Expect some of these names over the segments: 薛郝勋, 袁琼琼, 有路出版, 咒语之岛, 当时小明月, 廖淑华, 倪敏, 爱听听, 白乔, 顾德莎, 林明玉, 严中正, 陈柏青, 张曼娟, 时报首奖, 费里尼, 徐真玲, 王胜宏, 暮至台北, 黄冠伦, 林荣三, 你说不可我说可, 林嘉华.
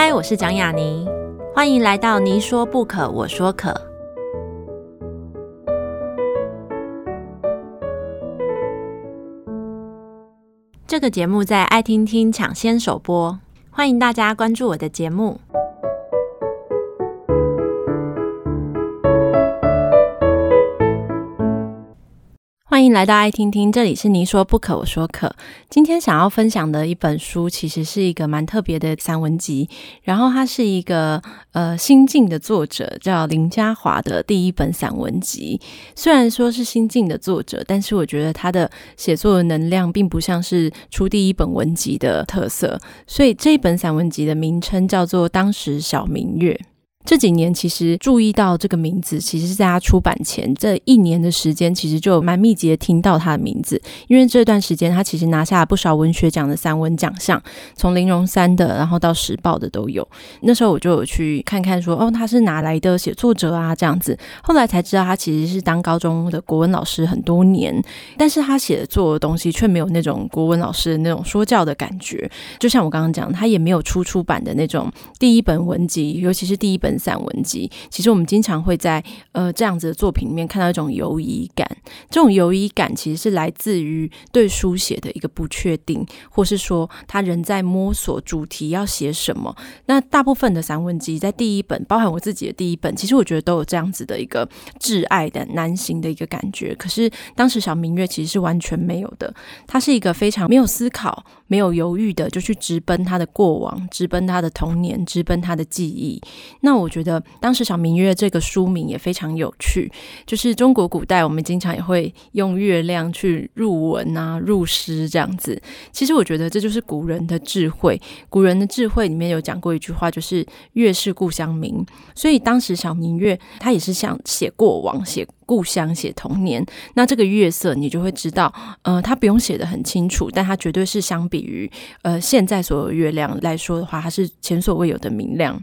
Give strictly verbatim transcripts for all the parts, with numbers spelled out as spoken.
嗨，我是蒋雅妮，欢迎来到你说不可，我说可。这个节目在爱听听抢先首播，欢迎大家关注我的节目。欢迎来到爱听听，这里是你说不可我说可。今天想要分享的一本书其实是一个蛮特别的散文集，然后它是一个呃新晋的作者叫林嘉华的第一本散文集。虽然说是新晋的作者，但是我觉得他的写作的能量并不像是出第一本文集的特色，所以这一本散文集的名称叫做《当时小明月》。这几年其实注意到这个名字，其实是在他出版前这一年的时间，其实就蛮密集的听到他的名字，因为这段时间他其实拿下了不少文学奖的散文奖项，从林荣三的然后到时报的都有。那时候我就有去看看说哦，他是哪来的写作者啊这样子，后来才知道他其实是当高中的国文老师很多年，但是他写作的东西却没有那种国文老师的那种说教的感觉。就像我刚刚讲，他也没有出出版的那种第一本文集，尤其是第一本散文集，其实我们经常会在呃这样子的作品里面看到一种游移感，这种游移感其实是来自于对书写的一个不确定，或是说他人在摸索主题要写什么。那大部分的散文集在第一本，包含我自己的第一本，其实我觉得都有这样子的一个挚爱的难行的一个感觉，可是当时小明月其实是完全没有的，他是一个非常没有思考没有犹豫的就去直奔他的过往，直奔他的童年，直奔他的记忆。那我我觉得当时小明月这个书名也非常有趣，就是中国古代我们经常也会用月亮去入文啊入诗这样子，其实我觉得这就是古人的智慧。古人的智慧里面有讲过一句话，就是月是故乡明，所以当时小明月他也是想写过往，写故乡，写童年。那这个月色你就会知道呃，他不用写得很清楚，但他绝对是相比于呃现在所有月亮来说的话，它是前所未有的明亮。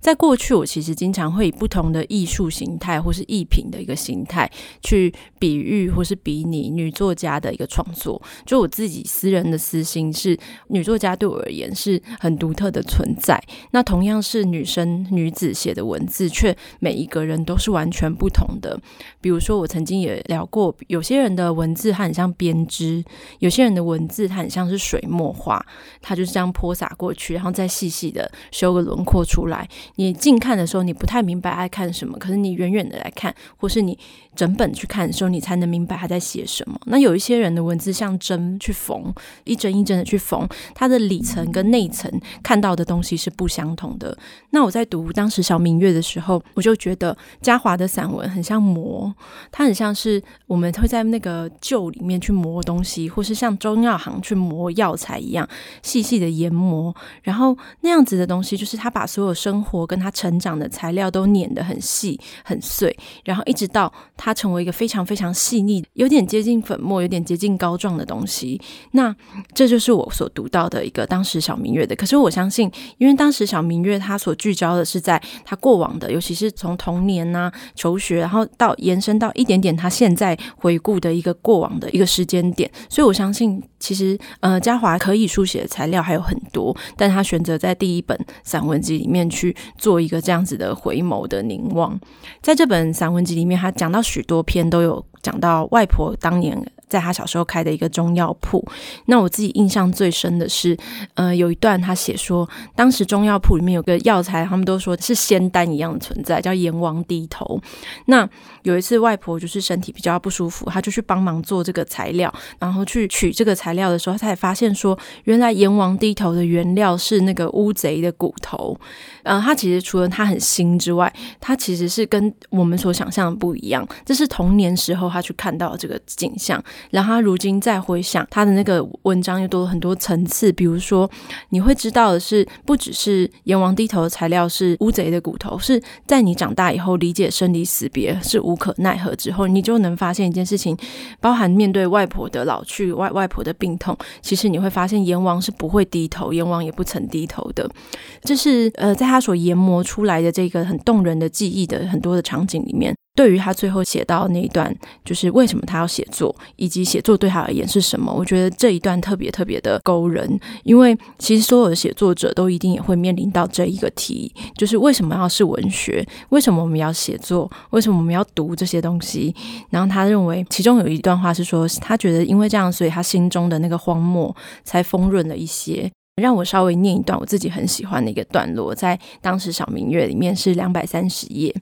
在过去我其实经常会以不同的艺术形态或是艺品的一个形态去比喻或是比拟女作家的一个创作，就我自己私人的私心是女作家对我而言是很独特的存在，那同样是女生女子写的文字，却每一个人都是完全不同的。比如说我曾经也聊过，有些人的文字它很像编织，有些人的文字它很像是水墨画，它就是这样泼洒过去，然后再细细的修个轮廓出来，你近看的时候你不太明白爱看什么，可是你远远的来看，或是你整本去看的时候，你才能明白他在写什么。那有一些人的文字像针去缝，一针一针的去缝，它的里层跟内层看到的东西是不相同的。那我在读当时小明月的时候，我就觉得嘉华的散文很像磨，它很像是我们会在那个臼里面去磨东西，或是像中药行去磨药材一样细细的研磨，然后那样子的东西就是它把所有生活跟它成长的材料都碾得很细很碎，然后一直到它成为一个非常非常细腻，有点接近粉末有点接近膏状的东西。那这就是我所读到的一个当时小明月的。可是我相信因为当时小明月它所聚焦的是在它过往的，尤其是从童年啊求学，然后到研延伸到一点点他现在回顾的一个过往的一个时间点，所以我相信其实呃，嘉华可以书写的材料还有很多，但他选择在第一本散文集里面去做一个这样子的回眸的凝望。在这本散文集里面他讲到许多篇，都有讲到外婆当年在他小时候开的一个中药铺。那我自己印象最深的是呃，有一段他写说当时中药铺里面有个药材，他们都说是仙丹一样的存在，叫阎王低头。那有一次外婆就是身体比较不舒服，他就去帮忙做这个材料，然后去取这个材料的时候，他才发现说原来阎王低头的原料是那个乌贼的骨头。呃，他其实除了他很新之外，他其实是跟我们所想象的不一样，这是童年时候他去看到这个景象，然后他如今再回想他的那个文章又多了很多层次。比如说你会知道的是不只是阎王低头的材料是乌贼的骨头，是在你长大以后理解生离死别是无可奈何之后，你就能发现一件事情，包含面对外婆的老去 外, 外婆的病痛，其实你会发现阎王是不会低头，阎王也不曾低头的。这是呃，在他所研磨出来的这个很动人的记忆的很多的场景里面，对于他最后写到那一段，就是为什么他要写作，以及写作对他而言是什么，我觉得这一段特别特别的勾人。因为其实所有的写作者都一定也会面临到这一个题，就是为什么要是文学，为什么我们要写作，为什么我们要读这些东西。然后他认为其中有一段话是说，他觉得因为这样，所以他心中的那个荒漠才丰润了一些。让我稍微念一段我自己很喜欢的一个段落，在当时赏明月里面是两百三十页。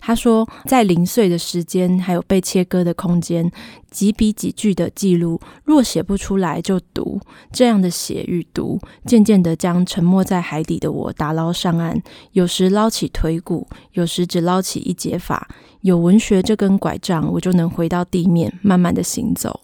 他说，在零碎的时间还有被切割的空间，几笔几句的记录，若写不出来就读，这样的写与读渐渐的将沉没在海底的我打捞上岸，有时捞起腿骨，有时只捞起一截发，有文学这根拐杖，我就能回到地面慢慢的行走。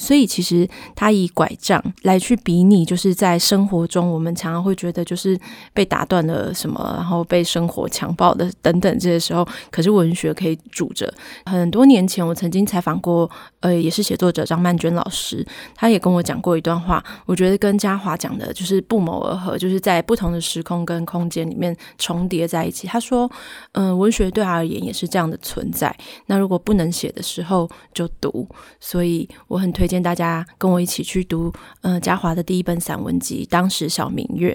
所以其实他以拐杖来去比拟，就是在生活中我们常常会觉得就是被打断了什么，然后被生活强暴的等等这些时候，可是文学可以拄着。很多年前我曾经采访过呃，也是写作者张曼娟老师，他也跟我讲过一段话，我觉得跟嘉华讲的就是不谋而合，就是在不同的时空跟空间里面重叠在一起。他说嗯、呃，文学对他而言也是这样的存在，那如果不能写的时候就读。所以我很推荐大家跟我一起去读呃嘉华的第一本散文集《当时小明月》。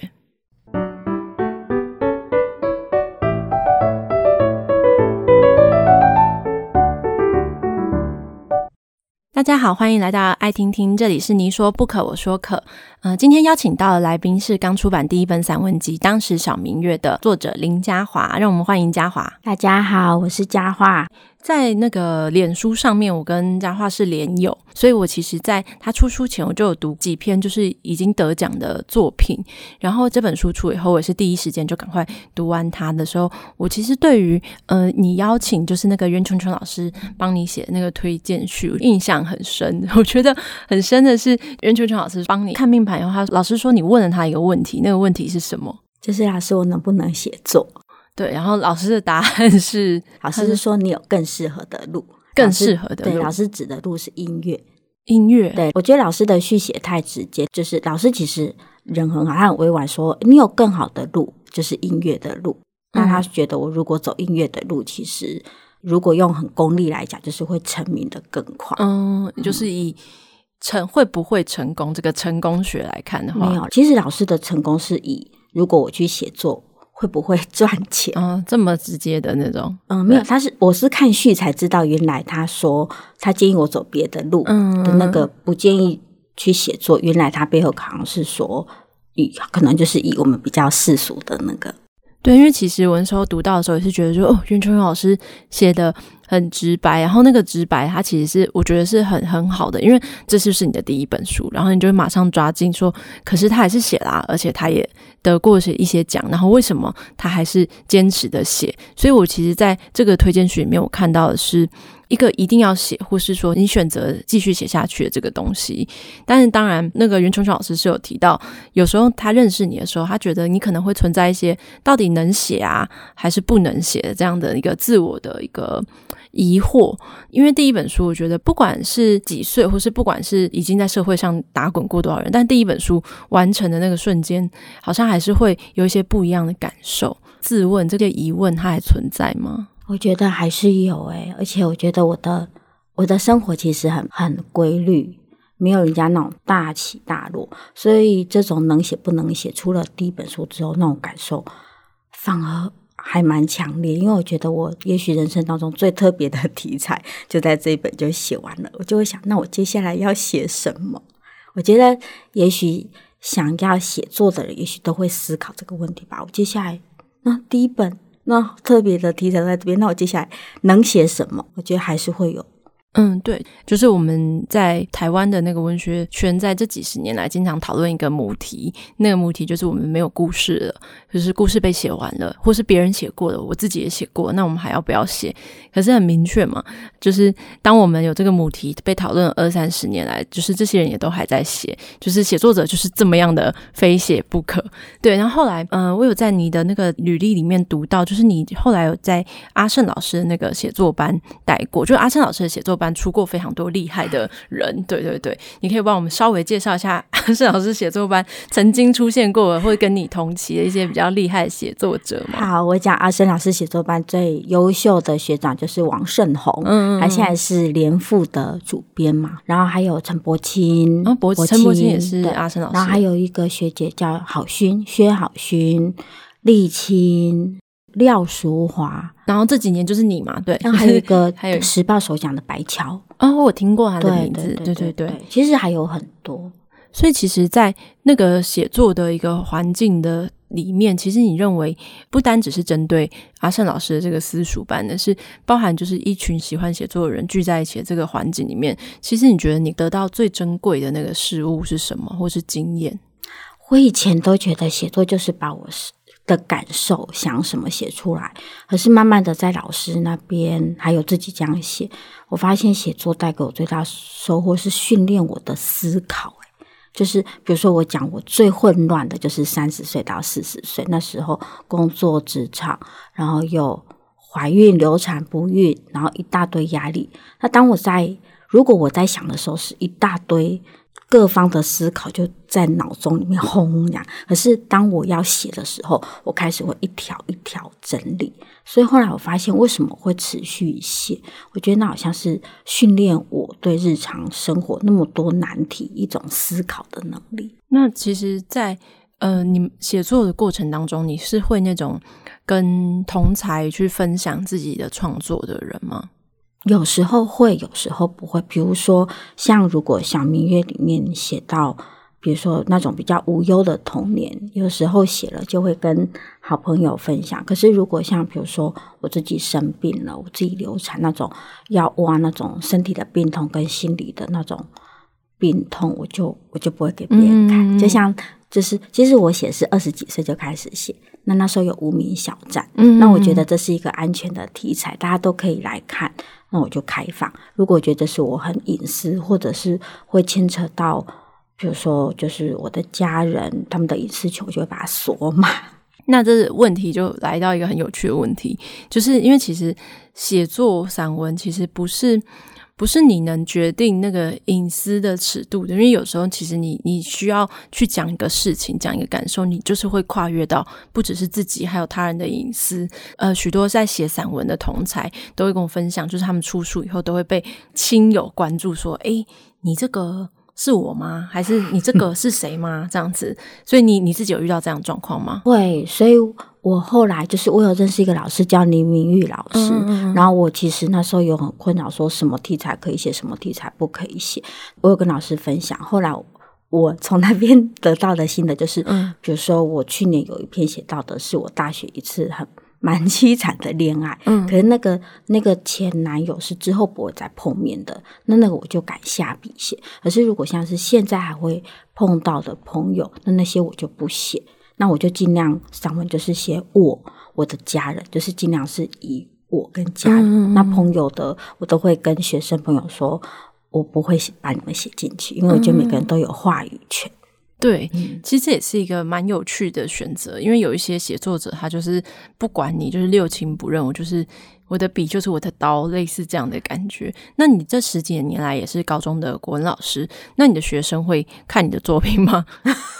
大家好，欢迎来到爱听听，这里是你说不可我说可。呃，今天邀请到的来宾是刚出版第一本散文集《当时小明月》的作者林嘉华，让我们欢迎嘉华。大家好，我是嘉华。在那个脸书上面，我跟嘉华是连友，所以我其实在他出书前我就有读几篇就是已经得奖的作品，然后这本书出以后我也是第一时间就赶快读完它的时候，我其实对于呃你邀请就是那个袁琼琼老师帮你写那个推荐序印象很深。我觉得很深的是袁琼琼老师帮你看命盘以后，他老师说你问了他一个问题，那个问题是什么？就是老师我能不能写作。对，然后老师的答案是，老师是说你有更适合的路，更适合的路。对，老师指的路是音乐，音乐。对，我觉得老师的序写太直接，就是老师其实人很好，他很委婉说你有更好的路，就是音乐的路。嗯、那他觉得我如果走音乐的路，其实如果用很功利来讲，就是会成名的更快。嗯，就是以成会不会成功这个成功学来看的话，没有。其实老师的成功是以如果我去写作。会不会赚钱？嗯，这么直接的那种？嗯，没有，他是我是看序才知道，原来他说他建议我走别的路的那个不建议去写作，原来他背后好像是说，可能就是以我们比较世俗的那个。对，因为其实我那时候读到的时候也是觉得说，哦，袁琼琼老师写的很直白，然后那个直白它其实是我觉得是很很好的，因为这就是你的第一本书，然后你就会马上抓进说，可是他还是写啦，而且他也得过一些奖，然后为什么他还是坚持的写？所以我其实在这个推荐序里面，我看到的是一个一定要写，或是说你选择继续写下去的这个东西。但是当然那个袁琼琼老师是有提到，有时候他认识你的时候，他觉得你可能会存在一些到底能写啊还是不能写的这样的一个自我的一个疑惑。因为第一本书我觉得不管是几岁，或是不管是已经在社会上打滚过多少人，但第一本书完成的那个瞬间，好像还是会有一些不一样的感受。自问这个疑问它还存在吗？我觉得还是有诶、欸，而且我觉得我的我的生活其实很很规律，没有人家那种大起大落，所以这种能写不能写，出了第一本书之后，那种感受反而还蛮强烈。因为我觉得我也许人生当中最特别的题材就在这一本就写完了，我就会想，那我接下来要写什么？我觉得也许想要写作的人，也许都会思考这个问题吧。我接下来那第一本。那特别的题材在这边，那我接下来能写什么？我觉得还是会有。嗯，对，就是我们在台湾的那个文学圈，在这几十年来经常讨论一个母题，那个母题就是我们没有故事了，就是故事被写完了，或是别人写过了，我自己也写过，那我们还要不要写？可是很明确嘛，就是当我们有这个母题被讨论二三十年来，就是这些人也都还在写，就是写作者就是这么样的非写不可。对，然后后来嗯、呃，我有在你的那个履历里面读到，就是你后来有在阿胜老师的那个写作班带过，就阿胜老师的写作班班出过非常多厉害的人，对对对，你可以帮我们稍微介绍一下盛老师写作班曾经出现过或跟你同期的一些比较厉害的写作者吗？好，我讲阿盛老师写作班最优秀的学长就是王胜宏，嗯嗯嗯，他现在是联副的主编嘛，然后还有陈柏青，陈柏青也是阿盛老师，然后还有一个学姐叫郝勋，薛郝勋，丽青，廖淑华，然后这几年就是你嘛，对，然后还有一个时报首奖的白乔，哦，我听过他的名字，对对对 对, 对, 对, 对，其实还有很多。所以其实在那个写作的一个环境的里面，其实你认为不单只是针对阿盛老师的这个私塾班的，是包含就是一群喜欢写作的人聚在一起的这个环境里面，其实你觉得你得到最珍贵的那个事物是什么，或是经验？我以前都觉得写作就是把我的感受想什么写出来，可是慢慢的在老师那边还有自己这样写，我发现写作带给我最大收获是训练我的思考。就是比如说我讲我最混乱的就是三十岁到四十岁那时候工作职场，然后又怀孕流产不孕，然后一大堆压力。那当我在如果我在想的时候是一大堆各方的思考就在脑中里面轰呀，可是当我要写的时候我开始会一条一条整理。所以后来我发现为什么会持续写，我觉得那好像是训练我对日常生活那么多难题一种思考的能力。那其实在呃，你写作的过程当中，你是会那种跟同才去分享自己的创作的人吗？有时候会，有时候不会。比如说像如果小明月里面写到比如说那种比较无忧的童年，有时候写了就会跟好朋友分享。可是如果像比如说我自己生病了，我自己流产那种要挖那种身体的病痛跟心理的那种病痛，我就我就不会给别人看。嗯嗯嗯，就像就是其实我写是二十几岁就开始写，那那时候有无名小站，嗯嗯嗯，那我觉得这是一个安全的题材，大家都可以来看，那我就开放。如果觉得是我很隐私或者是会牵扯到比如说就是我的家人他们的隐私权，我就会把它锁满。那这问题就来到一个很有趣的问题，就是因为其实写作散文其实不是不是你能决定那个隐私的尺度的，因为有时候其实你你需要去讲一个事情，讲一个感受，你就是会跨越到不只是自己还有他人的隐私。呃，许多在写散文的同才都会跟我分享，就是他们出书以后都会被亲友关注说，诶，你这个是我吗？还是你这个是谁吗？这样子。所以你你自己有遇到这样的状况吗？对，所以我后来就是我有认识一个老师叫林明玉老师，嗯嗯嗯，然后我其实那时候有很困扰说什么题材可以写什么题材不可以写，我有跟老师分享。后来我从那边得到的心得就是、嗯、比如说我去年有一篇写到的是我大学一次很蛮凄惨的恋爱，嗯，可是那个那个前男友是之后不会再碰面的，那那个我就敢下笔写。可是如果像是现在还会碰到的朋友，那那些我就不写，那我就尽量散文就是写我我的家人，就是尽量是以我跟家人，嗯嗯嗯，那朋友的我都会跟学生朋友说我不会把你们写进去，因为我觉得每个人都有话语权。嗯嗯，对，其实这也是一个蛮有趣的选择，因为有一些写作者他就是不管你，就是六亲不认，我就是我的笔就是我的刀，类似这样的感觉。那你这十几年来也是高中的国文老师，那你的学生会看你的作品吗？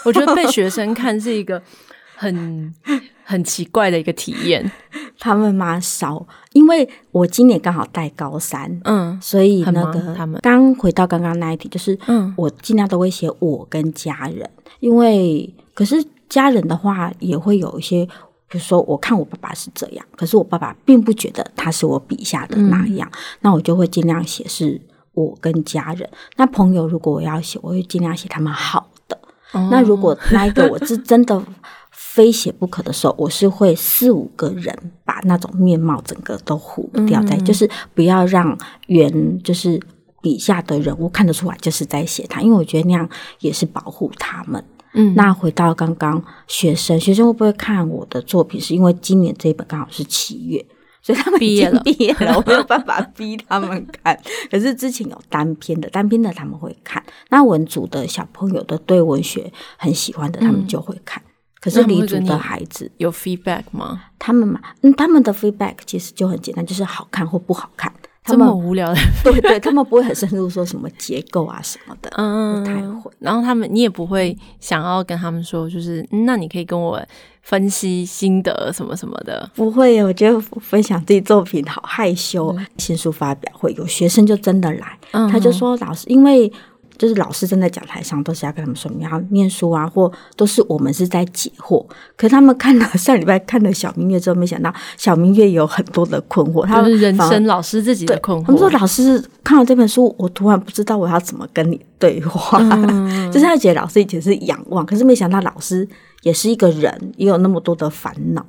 我觉得被学生看是一个很很奇怪的一个体验。他们嘛少，因为我今年刚好带高三，嗯，所以那个他们刚回到刚刚那一题，就是我尽量都会写我跟家人，因为可是家人的话也会有一些，比如说我看我爸爸是这样，可是我爸爸并不觉得他是我笔下的那样，嗯，那我就会尽量写是我跟家人。那朋友如果我要写，我会尽量写他们好的，哦，那如果那一个我是真的非写不可的时候，我是会四五个人把那种面貌整个都糊掉在，嗯，就是不要让原就是笔下的人物看得出来就是在写他，因为我觉得那样也是保护他们。嗯，那回到刚刚学生学生会不会看我的作品，是因为今年这一本刚好是七月，所以他们已经毕业 了, 毕业了，我没有办法逼他们看。可是之前有单篇的单篇的他们会看，那文组的小朋友的对文学很喜欢的他们就会看，嗯，可是理组的孩子有 feedback 吗？他们嘛，嗯，他们的 feedback 其实就很简单，就是好看或不好看，这么无聊的对对，他们不会很深入说什么结构啊什么的，嗯，不太会。然后他们你也不会想要跟他们说就是、嗯、那你可以跟我分析心得什么什么的，不会。我觉得分享自己作品好害羞、嗯、新书发表会有学生就真的来、嗯、他就说老师，因为就是老师站在讲台上都是要跟他们说你要念书啊，或都是我们是在解惑。可是他们看了上礼拜看了小明月之后，没想到小明月有很多的困惑，他就是人生老师自己的困惑。他们说老师看了这本书我突然不知道我要怎么跟你对话、嗯、就是他觉得老师以前是仰望，可是没想到老师也是一个人，也有那么多的烦恼。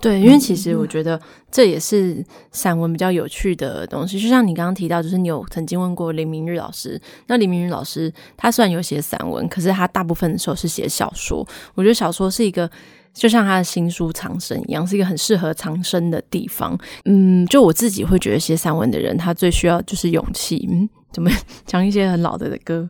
对，因为其实我觉得这也是散文比较有趣的东西，就像你刚刚提到，就是你有曾经问过林明日老师，那林明日老师他虽然有写散文，可是他大部分的时候是写小说。我觉得小说是一个就像他的新书藏身一样，是一个很适合藏身的地方。嗯，就我自己会觉得写散文的人他最需要就是勇气。嗯，怎么讲一些很老的的歌，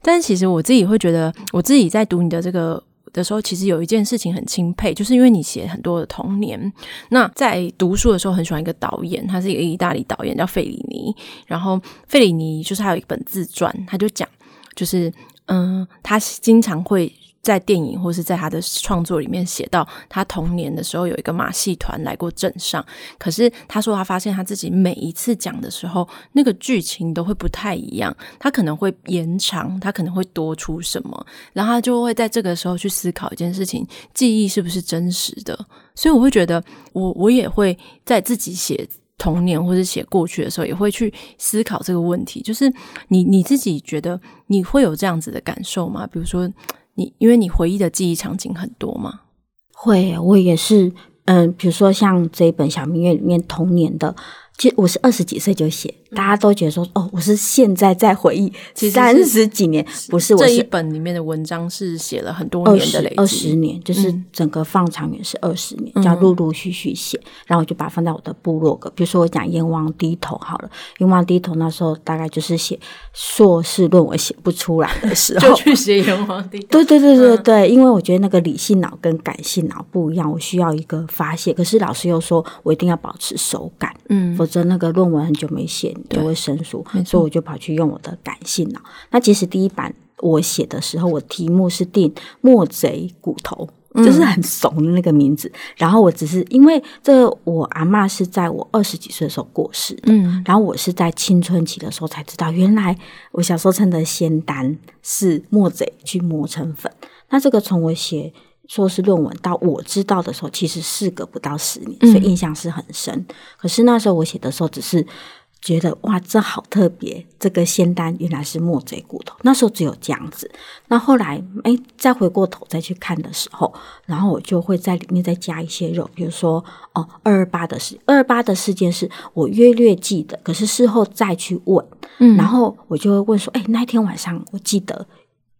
但是其实我自己会觉得，我自己在读你的这个的时候，其实有一件事情很钦佩，就是因为你写很多的童年。那在读书的时候很喜欢一个导演，他是一个意大利导演叫费里尼，然后费里尼就是他有一本自传，他就讲就是嗯，他经常会在电影或是在他的创作里面写到他童年的时候有一个马戏团来过镇上，可是他说他发现他自己每一次讲的时候那个剧情都会不太一样，他可能会延长，他可能会多出什么，然后他就会在这个时候去思考一件事情，记忆是不是真实的。所以我会觉得我我也会在自己写童年或是写过去的时候也会去思考这个问题，就是你你自己觉得你会有这样子的感受吗？比如说你因为你回忆的记忆场景很多吗？会，我也是。嗯，比如说像这一本小明月里面童年的，其实我是二十几岁就写，大家都觉得说哦，我是现在在回忆三十几年，不是，我是这一本里面的文章是写了很多年的累积，二十年，就是整个放长远是二十年，叫陆陆续续写、嗯、然后我就把它放在我的部落格。比如说我讲雁望低头好了，雁望低头那时候大概就是写硕士论文写不出来的时候就去写雁望低头。对对对对对、嗯、因为我觉得那个理性脑跟感性脑不一样，我需要一个发泄，可是老师又说我一定要保持手感，嗯，否则那个论文很久没写你就会生疏，所以我就跑去用我的感性脑。那其实第一版我写的时候，我题目是定墨贼骨头，就是很怂的那个名字、嗯、然后我只是因为这个我阿嬷是在我二十几岁的时候过世的、嗯、然后我是在青春期的时候才知道，原来我小时候称的仙丹是墨贼去磨成粉。那这个从我写硕士论文到我知道的时候其实事隔不到十年，所以印象是很深、嗯、可是那时候我写的时候只是觉得哇这好特别，这个仙丹原来是墨贼骨头，那时候只有这样子。那后来诶再回过头再去看的时候，然后我就会在里面再加一些肉，比如说哦二二八的事，二二八的事件是我约略记得，可是事后再去问、嗯、然后我就会问说诶那天晚上我记得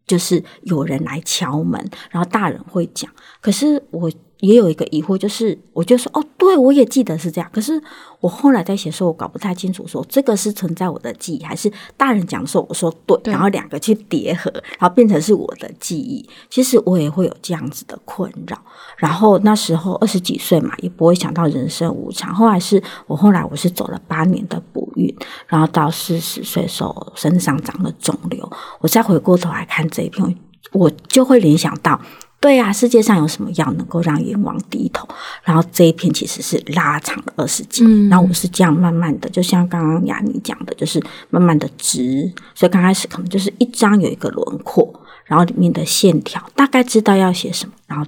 就是有人来敲门，然后大人会讲，可是我也有一个疑惑，就是我就说哦对我也记得是这样，可是我后来在写说我搞不太清楚说这个是存在我的记忆还是大人讲的时候我说 对, 对然后两个去叠合然后变成是我的记忆。其实我也会有这样子的困扰，然后那时候二十几岁嘛也不会想到人生无常，后来是我后来我是走了八年的不孕，然后到四十岁的时候身上长了肿瘤，我再回过头来看这一篇我就会联想到对啊，世界上有什么药能够让阎王低头？然后这一篇其实是拉长了二十几，嗯、然后我是这样慢慢的，就像刚刚雅妮讲的，就是慢慢的直，所以刚开始可能就是一张有一个轮廓，然后里面的线条大概知道要写什么，然后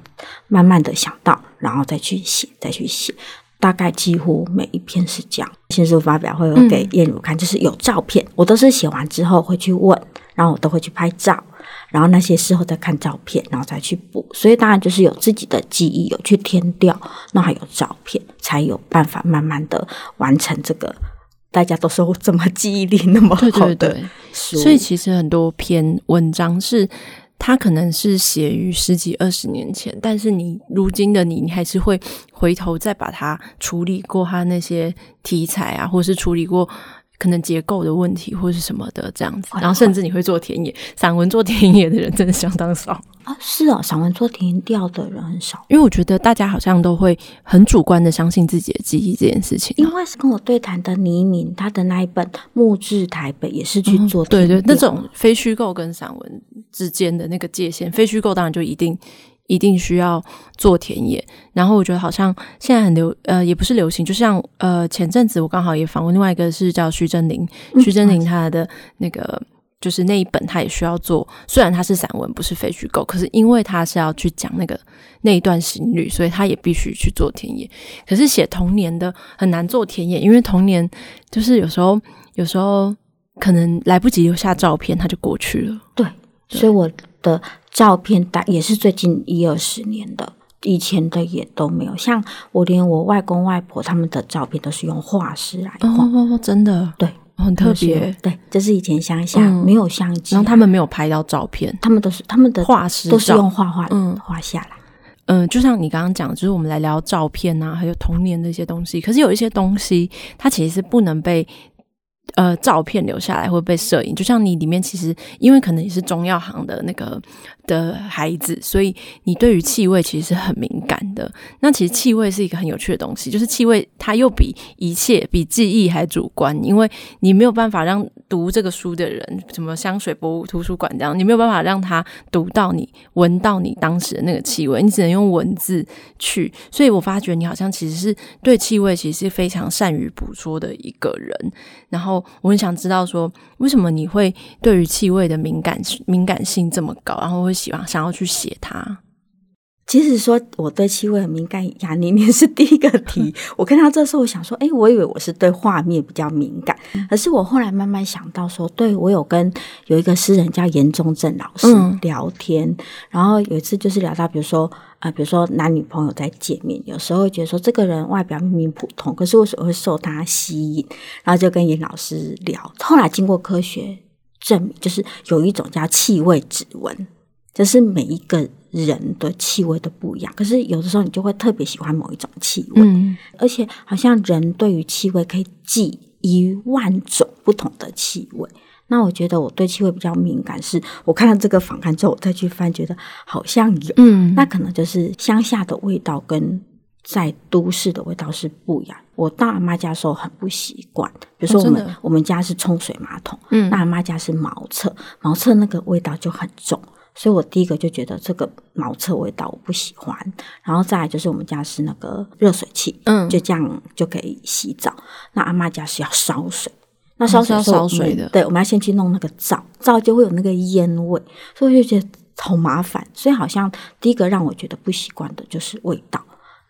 慢慢的想到，然后再去写，再去写。大概几乎每一篇是这样。新书发表会有给燕如看、嗯、就是有照片，我都是写完之后会去问，然后我都会去拍照，然后那些事后再看照片然后再去补，所以当然就是有自己的记忆有去填掉，那还有照片才有办法慢慢的完成这个大家都说怎么记忆力那么好的书。对对对，所以其实很多篇文章是它可能是写于十几二十年前，但是你如今的你你还是会回头再把它处理过它那些题材啊，或是处理过可能结构的问题或是什么的这样子，然后甚至你会做田野，散文做田野的人真的相当少啊。是哦，散文做田调的人很少，因为我觉得大家好像都会很主观的相信自己的记忆这件事情、啊、因为跟我对谈的倪敏，他的那一本《暮至台北》也是去做、嗯、对对，那种非虚构跟散文之间的那个界限，非虚构当然就一定一定需要做田野，然后我觉得好像现在很流呃，也不是流行，就像呃前阵子我刚好也访问另外一个是叫徐真玲，徐真玲她的那个就是那一本她也需要做，虽然她是散文不是非虚构，可是因为她是要去讲那个那一段心旅，所以她也必须去做田野。可是写童年的很难做田野，因为童年就是有时候有时候可能来不及留下照片，她就过去了。对，对，所以我的照片也是最近一二十年的，以前的也都没有，像我连我外公外婆他们的照片都是用画师来画、哦哦哦、真的对、哦、很特别，对，这是以前乡下、嗯、没有相机、啊、然后他们没有拍到照片，他们都是他们的画师都是用画画画下来。嗯，就像你刚刚讲，就是我们来聊照片啊还有童年的一些东西，可是有一些东西它其实是不能被呃，照片留下来会被摄影，就像你里面其实因为可能你是中药行的那个的孩子，所以你对于气味其实是很敏感的。那其实气味是一个很有趣的东西，就是气味它又比一切比记忆还主观，因为你没有办法让读这个书的人，什么香水博物图书馆这样，你没有办法让他读到你闻到你当时的那个气味，你只能用文字去。所以我发觉你好像其实是对气味其实是非常善于捕捉的一个人，然后我很想知道说为什么你会对于气味的敏感敏感性这么高，然后会喜欢想要去写它。其实说我对气味很敏感，雅宁宁是第一个提我看到这时候我想说哎、欸，我以为我是对画面比较敏感，可是我后来慢慢想到说，对，我有跟有一个诗人叫严中正老师聊天、嗯、然后有一次就是聊到比如说啊、呃，比如说男女朋友在见面，有时候会觉得说这个人外表明明普通，可是为什么会受他吸引，然后就跟严老师聊，后来经过科学证明，就是有一种叫气味指纹，就是每一个人的气味都不一样，可是有的时候你就会特别喜欢某一种气味、嗯、而且好像人对于气味可以记一万种不同的气味。那我觉得我对气味比较敏感，是我看到这个访谈之后我再去翻，觉得好像有、嗯、那可能就是乡下的味道跟在都市的味道是不一样。我到阿妈家的时候很不习惯，比如说我们、哦、我们家是冲水马桶、嗯、那阿妈家是茅厕，茅厕那个味道就很重，所以我第一个就觉得这个茅厕味道我不喜欢，然后再来就是我们家是那个热水器、嗯、就这样就可以洗澡，那阿妈家是要烧水，那烧水是要烧水的，对，我们要先去弄那个灶，灶就会有那个烟味，所以我就觉得好麻烦。所以好像第一个让我觉得不习惯的就是味道，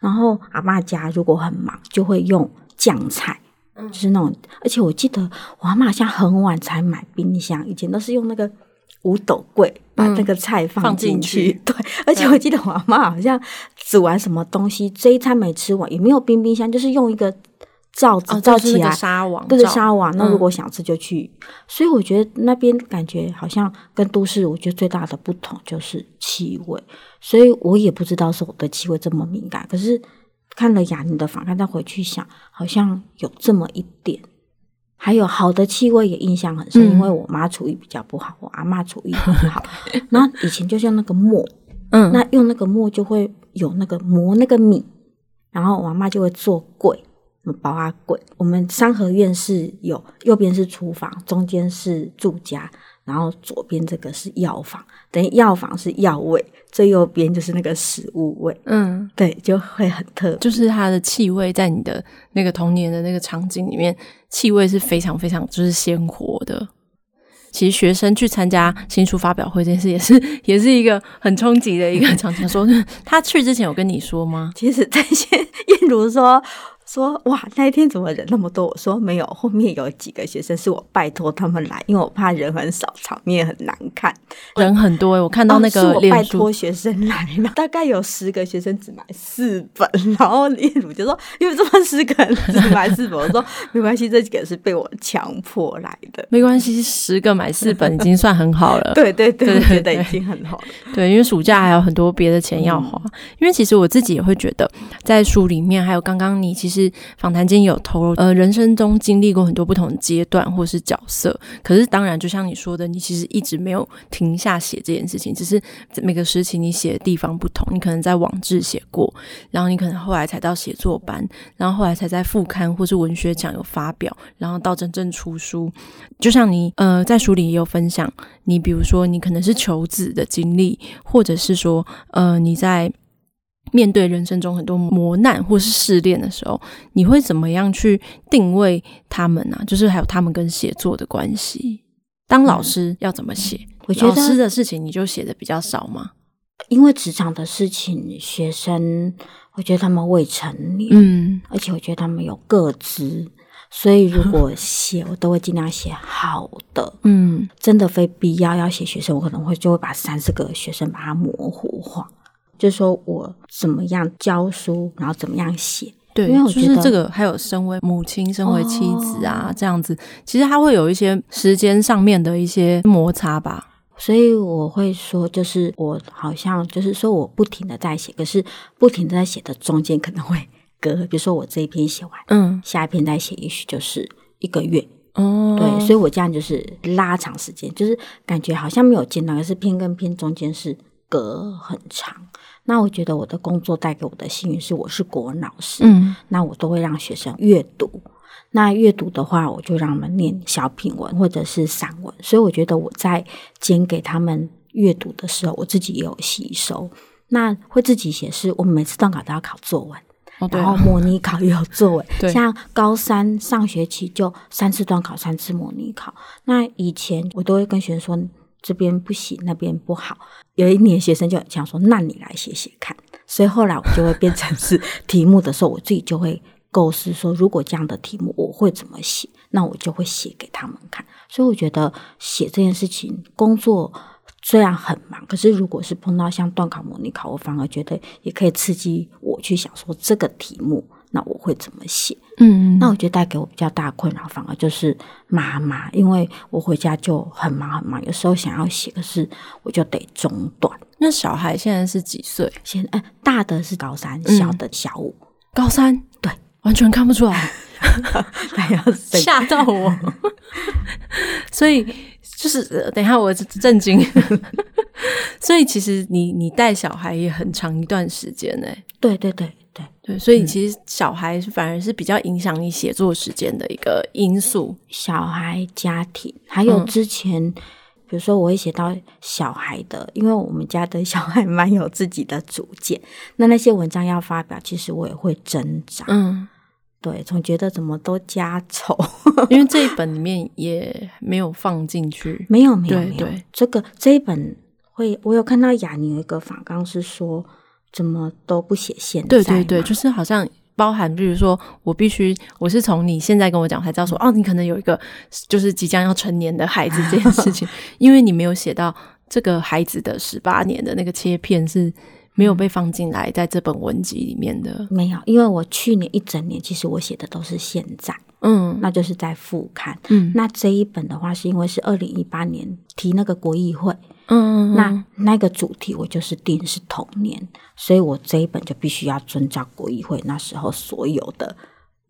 然后阿嬷家如果很忙就会用酱菜，就是那种，而且我记得我阿嬷好像很晚才买冰箱，以前都是用那个五斗柜把那个菜放进 去,、嗯、放进去，对，而且我记得我阿嬷好像煮完什么东西这一餐没吃完也没有冰冰箱，就是用一个罩子罩起来，纱网，对，纱网。那如果想吃就去、嗯、所以我觉得那边感觉好像跟都市，我觉得最大的不同就是气味。所以我也不知道是我对气味这么敏感，可是看了雅宁的访谈再回去想，好像有这么一点。还有好的气味也印象很深、嗯、因为我妈厨艺比较不好，我阿嬷厨艺很好那以前就像那个磨、嗯、那用那个磨就会有那个磨那个米，然后我阿嬷就会做粿，包阿粿。我们三合院是有右边是厨房，中间是住家，然后左边这个是药房，等于药房是药味，最右边就是那个食物味。嗯，对，就会很特别，就是它的气味在你的那个童年的那个场景里面，气味是非常非常就是鲜活的。其实学生去参加新书发表会这件事也是也是一个很冲击的一个场景说他去之前有跟你说吗？其实在线燕如说说哇那一天怎么人那么多，我说没有，后面有几个学生是我拜托他们来，因为我怕人很少场面很难看。人很多、欸、我看到那个脸书、哦、是我拜托学生来嘛，大概有十个学生只买四本，然后燕如就说因为这么十个人只买四本我说没关系，这几个是被我强迫来的，没关系，十个买四本已经算很好了对对 对, 對, 對, 對，我觉得已经很好了，对，因为暑假还有很多别的钱要花、嗯、因为其实我自己也会觉得在书里面还有刚刚你其实是访谈间有投入呃人生中经历过很多不同的阶段或是角色，可是当然就像你说的，你其实一直没有停下写这件事情，只是每个时期你写的地方不同，你可能在网志写过，然后你可能后来才到写作班，然后后来才在副刊或是文学奖有发表，然后到真正出书。就像你呃在书里也有分享，你比如说你可能是求子的经历，或者是说呃你在面对人生中很多磨难或是试炼的时候，你会怎么样去定位他们啊？就是还有他们跟写作的关系。当老师要怎么写？我觉得老师的事情你就写的比较少吗？因为职场的事情，学生我觉得他们未成年，嗯，而且我觉得他们有个资，所以如果写我都会尽量写好的，嗯，真的非必要要写学生，我可能会就会把三四个学生把它模糊化，就是说我怎么样教书，然后怎么样写。对，因为我觉得就是这个，还有身为母亲、身为妻子啊，哦，这样子，其实它会有一些时间上面的一些摩擦吧。所以我会说，就是我好像就是说我不停的在写，可是不停的在写的中间可能会隔，比如说我这一篇写完，嗯，下一篇再写，也许就是一个月。哦，对，所以我这样就是拉长时间，就是感觉好像没有间断，可是篇跟篇中间是隔很长。那我觉得我的工作带给我的幸运是我是国文老师，嗯，那我都会让学生阅读，那阅读的话我就让他们念小品文或者是散文，所以我觉得我在兼给他们阅读的时候我自己也有吸收。那会自己写诗，我们每次段考都要考作文，哦，然后模拟考也有作文，像高三上学期就三次段考三次模拟考。那以前我都会跟学生说这边不行那边不好，有一年学生就想说那你来写写看，所以后来我就会变成是题目的时候我自己就会构思说如果这样的题目我会怎么写，那我就会写给他们看。所以我觉得写这件事情，工作虽然很忙，可是如果是碰到像段考模拟考，我反而觉得也可以刺激我去想说这个题目那我会怎么写。嗯，那我觉得带给我比较大的困扰反而就是妈妈，因为我回家就很忙很忙，有时候想要写可是我就得中断。那小孩现在是几岁？现在大的是高三，小的小五。嗯，高三？对，完全看不出来吓到我所以就是等一下我震惊所以其实你你带小孩也很长一段时间耶。欸，对对对对对，所以其实小孩反而是比较影响你写作时间的一个因素。小孩、家庭，还有之前，嗯，比如说我会写到小孩的，因为我们家的小孩蛮有自己的主见，那那些文章要发表其实我也会挣扎。嗯，对，总觉得怎么都家丑因为这一本里面也没有放进去没有没有没有，对，这个这一本会我有看到雅尼有一个访纲是说怎么都不写现在。对对对，就是好像包含比如说我必须我是从你现在跟我讲才知道说，嗯，哦你可能有一个就是即将要成年的孩子这件事情因为你没有写到这个孩子的十八年的那个切片是没有被放进来在这本文集里面的。没有，因为我去年一整年其实我写的都是现在，嗯，那就是在副刊。嗯，那这一本的话是因为是二零一八年提那个国议会，嗯，那那个主题我就是定是童年，所以我这一本就必须要遵照国议会那时候所有的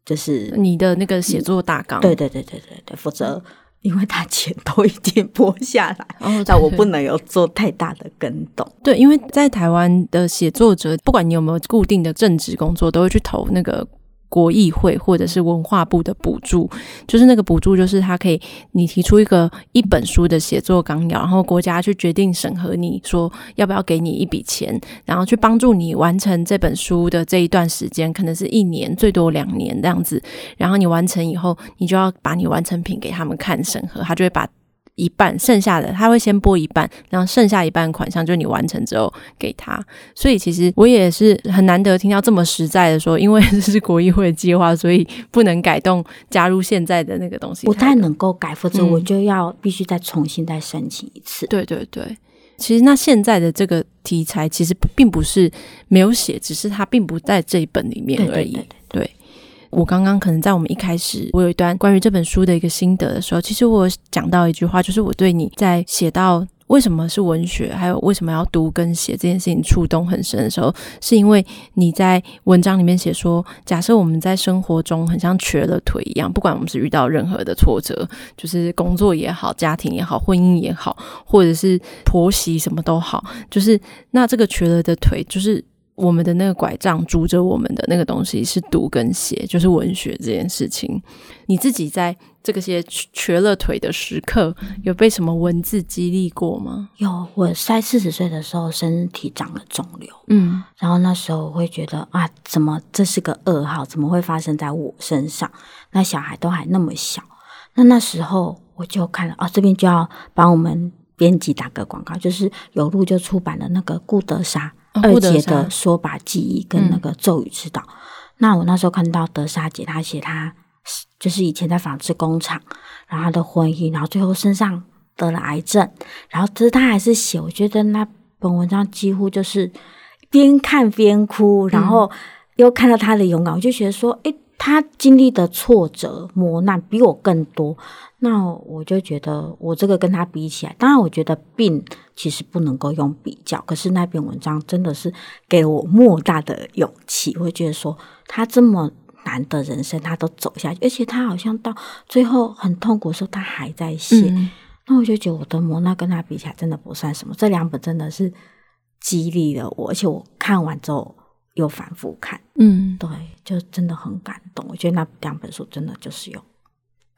就是你的那个写作大纲。对对对对对对，否则因为他钱都已经拨下来，哦，但我不能有做太大的跟动。对，因为在台湾的写作者，不管你有没有固定的正职工作，都会去投那个国议会或者是文化部的补助，就是那个补助就是它可以你提出一个一本书的写作纲要，然后国家去决定审核你说要不要给你一笔钱，然后去帮助你完成这本书的这一段时间，可能是一年最多两年这样子，然后你完成以后你就要把你完成品给他们看审核，他就会把一半剩下的他会先拨一半，然后剩下一半款项就你完成之后给他。所以其实我也是很难得听到这么实在的说因为这是国议会的计划所以不能改动加入现在的那个东西不太能够改，否则我就要必须再重新再申请一次。嗯，对对对，其实那现在的这个题材其实并不是没有写，只是它并不在这一本里面而已。对对对对对对，我刚刚可能在我们一开始我有一段关于这本书的一个心得的时候，其实我讲到一句话，就是我对你在写到为什么是文学，还有为什么要读跟写这件事情触动很深的时候，是因为你在文章里面写说，假设我们在生活中很像瘸了腿一样，不管我们是遇到任何的挫折，就是工作也好，家庭也好，婚姻也好，或者是婆媳什么都好，就是那这个瘸了的腿，就是我们的那个拐杖拄着我们的那个东西是读跟写，就是文学这件事情。你自己在这个些瘸了腿的时刻有被什么文字激励过吗？有，我在四十岁的时候身体长了肿瘤，嗯，然后那时候我会觉得啊，怎么这是个噩耗，怎么会发生在我身上，那小孩都还那么小。那那时候我就看了，哦，这边就要帮我们编辑打个广告，就是有路就出版了那个顾德莎二姐的说把记忆跟那个咒语之岛、嗯、那我那时候看到德莎姐，她写她就是以前在纺织工厂，然后她的婚姻，然后最后身上得了癌症，然后只是她还是写，我觉得那本文章几乎就是边看边哭，然后又看到她的勇敢，我就觉得说诶，她经历的挫折磨难比我更多，那我就觉得我这个跟他比起来，当然我觉得病其实不能够用比较，可是那篇文章真的是给我莫大的勇气，我会觉得说他这么难的人生他都走下去，而且他好像到最后很痛苦的时候他还在写、嗯、那我就觉得我的磨难跟他比起来真的不算什么。这两本真的是激励了我，而且我看完之后又反复看，嗯，对，就真的很感动。我觉得那两本书真的就是有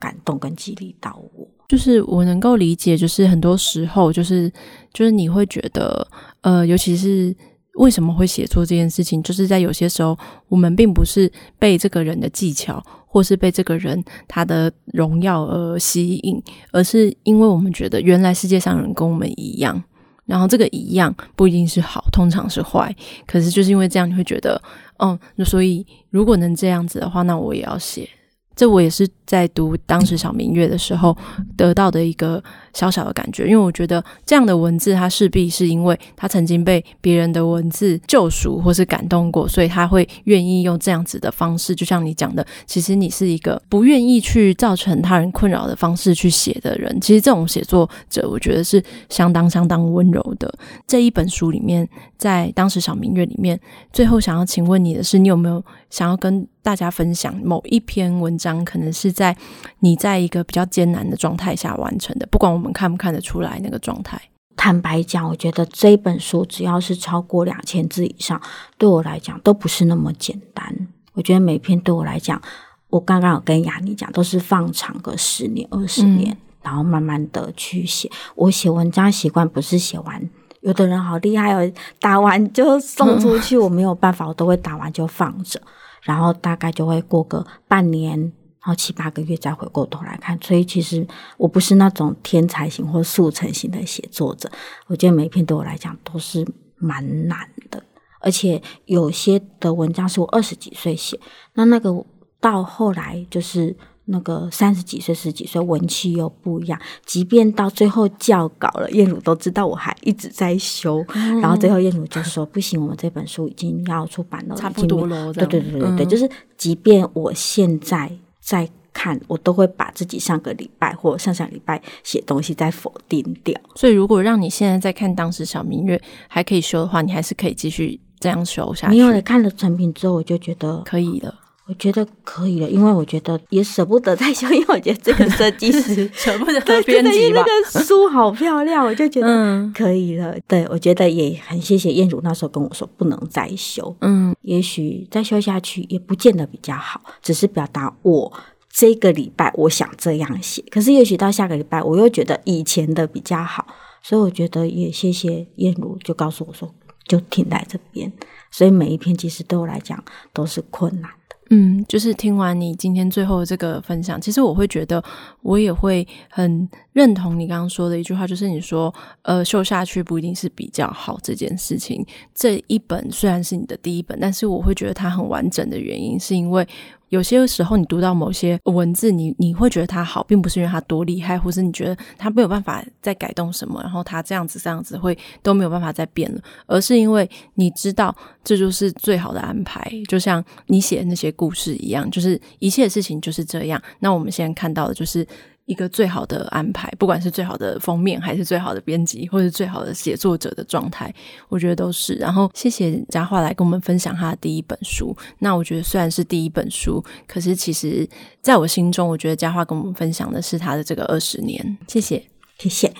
感动跟激励到我，就是我能够理解，就是很多时候就是就是你会觉得呃尤其是为什么会写作这件事情，就是在有些时候我们并不是被这个人的技巧或是被这个人他的荣耀而吸引，而是因为我们觉得原来世界上人跟我们一样，然后这个一样不一定是好，通常是坏，可是就是因为这样你会觉得嗯，所以如果能这样子的话，那我也要写。这我也是在读当时小明月的时候得到的一个小小的感觉，因为我觉得这样的文字它势必是因为它曾经被别人的文字救赎或是感动过，所以他会愿意用这样子的方式，就像你讲的，其实你是一个不愿意去造成他人困扰的方式去写的人，其实这种写作者我觉得是相当相当温柔的。这一本书里面，在当时小明月里面，最后想要请问你的是，你有没有想要跟大家分享某一篇文章，可能是在你在一个比较艰难的状态下完成的，不管我们看不看得出来那个状态。坦白讲，我觉得这本书只要是超过两千字以上，对我来讲都不是那么简单。我觉得每篇对我来讲，我刚刚有跟雅妮讲，都是放长个十年二十年、嗯、然后慢慢的去写。我写文章习惯不是写完，有的人好厉害哦，打完就送出去、嗯、我没有办法，我都会打完就放着，然后大概就会过个半年，然后七八个月再回过头来看，所以其实我不是那种天才型或速成型的写作者，我觉得每篇对我来讲都是蛮难的，而且有些的文章是我二十几岁写，那那个到后来就是那个三十几岁十几岁文气又不一样，即便到最后校稿了，燕如都知道我还一直在修、嗯、然后最后燕如就说不行，我们这本书已经要出版了，差不多了，对对对对对、嗯、就是即便我现在在看，我都会把自己上个礼拜或上上礼拜写东西再否定掉。所以如果让你现在在看当时小明月还可以修的话，你还是可以继续这样修下去？没有，看了成品之后我就觉得可以了，我觉得可以了，因为我觉得也舍不得再修，因为我觉得这个设计师舍不得编辑吧，那个书好漂亮，我就觉得可以了、嗯、对，我觉得也很谢谢燕如那时候跟我说不能再修，嗯，也许再修下去也不见得比较好，只是表达我这个礼拜我想这样写，可是也许到下个礼拜我又觉得以前的比较好，所以我觉得也谢谢燕如就告诉我说就停在这边，所以每一篇其实对我来讲都是困难。嗯，就是听完你今天最后这个分享，其实我会觉得我也会很认同你刚刚说的一句话，就是你说呃，秀下去不一定是比较好这件事情。这一本虽然是你的第一本，但是我会觉得它很完整的原因是因为有些时候你读到某些文字，你你会觉得它好，并不是因为它多厉害，或是你觉得它没有办法再改动什么，然后它这样子这样子会都没有办法再变了，而是因为你知道这就是最好的安排，就像你写那些故事一样，就是一切事情就是这样，那我们现在看到的就是一个最好的安排，不管是最好的封面还是最好的编辑或是最好的写作者的状态，我觉得都是。然后谢谢佳樺来跟我们分享他的第一本书，那我觉得虽然是第一本书，可是其实在我心中我觉得佳樺跟我们分享的是他的这个二十年。谢谢谢谢。